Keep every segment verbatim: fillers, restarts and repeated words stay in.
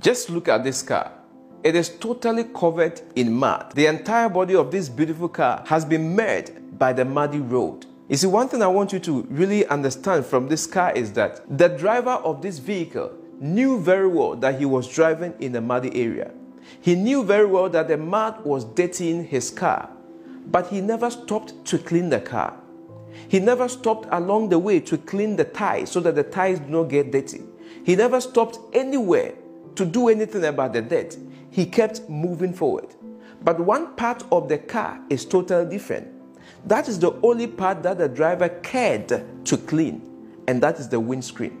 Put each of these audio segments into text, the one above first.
Just look at this car. It is totally covered in mud. The entire body of this beautiful car has been marred by the muddy road. You see, one thing I want you to really understand from this car is that the driver of this vehicle knew very well that he was driving in a muddy area. He knew very well that the mud was dirtying his car, but he never stopped to clean the car. He never stopped along the way to clean the tires so that the tires do not get dirty. He never stopped anywhere to do anything about the dirt. He kept moving forward. But one part of the car is totally different. That is the only part that the driver cared to clean, and that is the windscreen.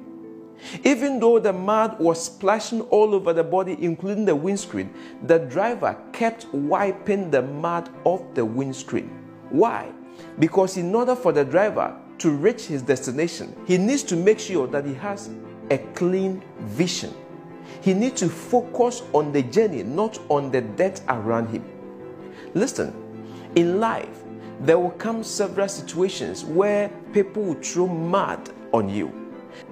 Even though the mud was splashing all over the body, including the windscreen, the driver kept wiping the mud off the windscreen. Why? Because in order for the driver to reach his destination, he needs to make sure that he has a clean vision. He needs to focus on the journey, not on the dirt around him. Listen, in life, there will come several situations where people will throw mud on you.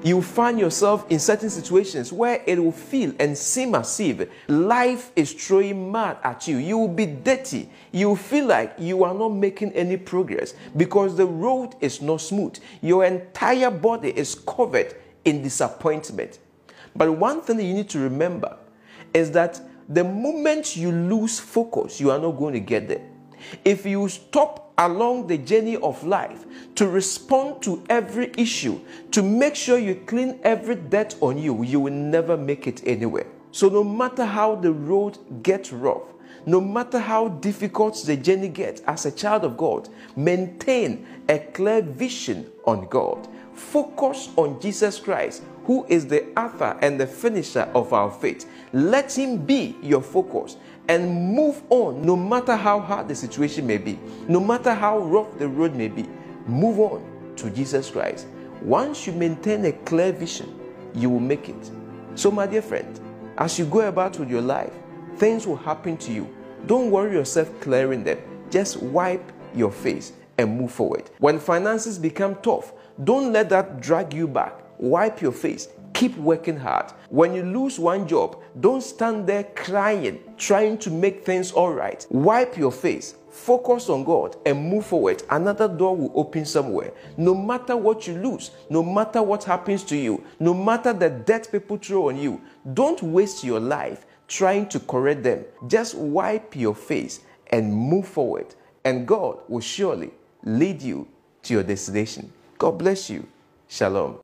You will find yourself in certain situations where it will feel and seem as if life is throwing mud at you. You will be dirty. You will feel like you are not making any progress because the road is not smooth. Your entire body is covered in disappointment. But one thing you need to remember is that the moment you lose focus, you are not going to get there. If you stop along the journey of life to respond to every issue, to make sure you clean every dirt on you, you will never make it anywhere. So no matter how the road gets rough, no matter how difficult the journey gets, as a child of God, maintain a clear vision on God. Focus on Jesus Christ, who is the author and the finisher of our faith. Let him be your focus and move on, no matter how hard the situation may be, no matter how rough the road may be. Move on to Jesus Christ. Once you maintain a clear vision, you will make it. So my dear friend, as you go about with your life, things will happen to you. Don't worry yourself clearing them. Just wipe your face and move forward. When finances become tough, don't let that drag you back. Wipe your face. Keep working hard. When you lose one job, don't stand there crying, trying to make things all right. Wipe your face. Focus on God and move forward. Another door will open somewhere. No matter what you lose, no matter what happens to you, no matter the debt people throw on you, don't waste your life trying to correct them. Just wipe your face and move forward. And God will surely lead you to your destination. God bless you. Shalom.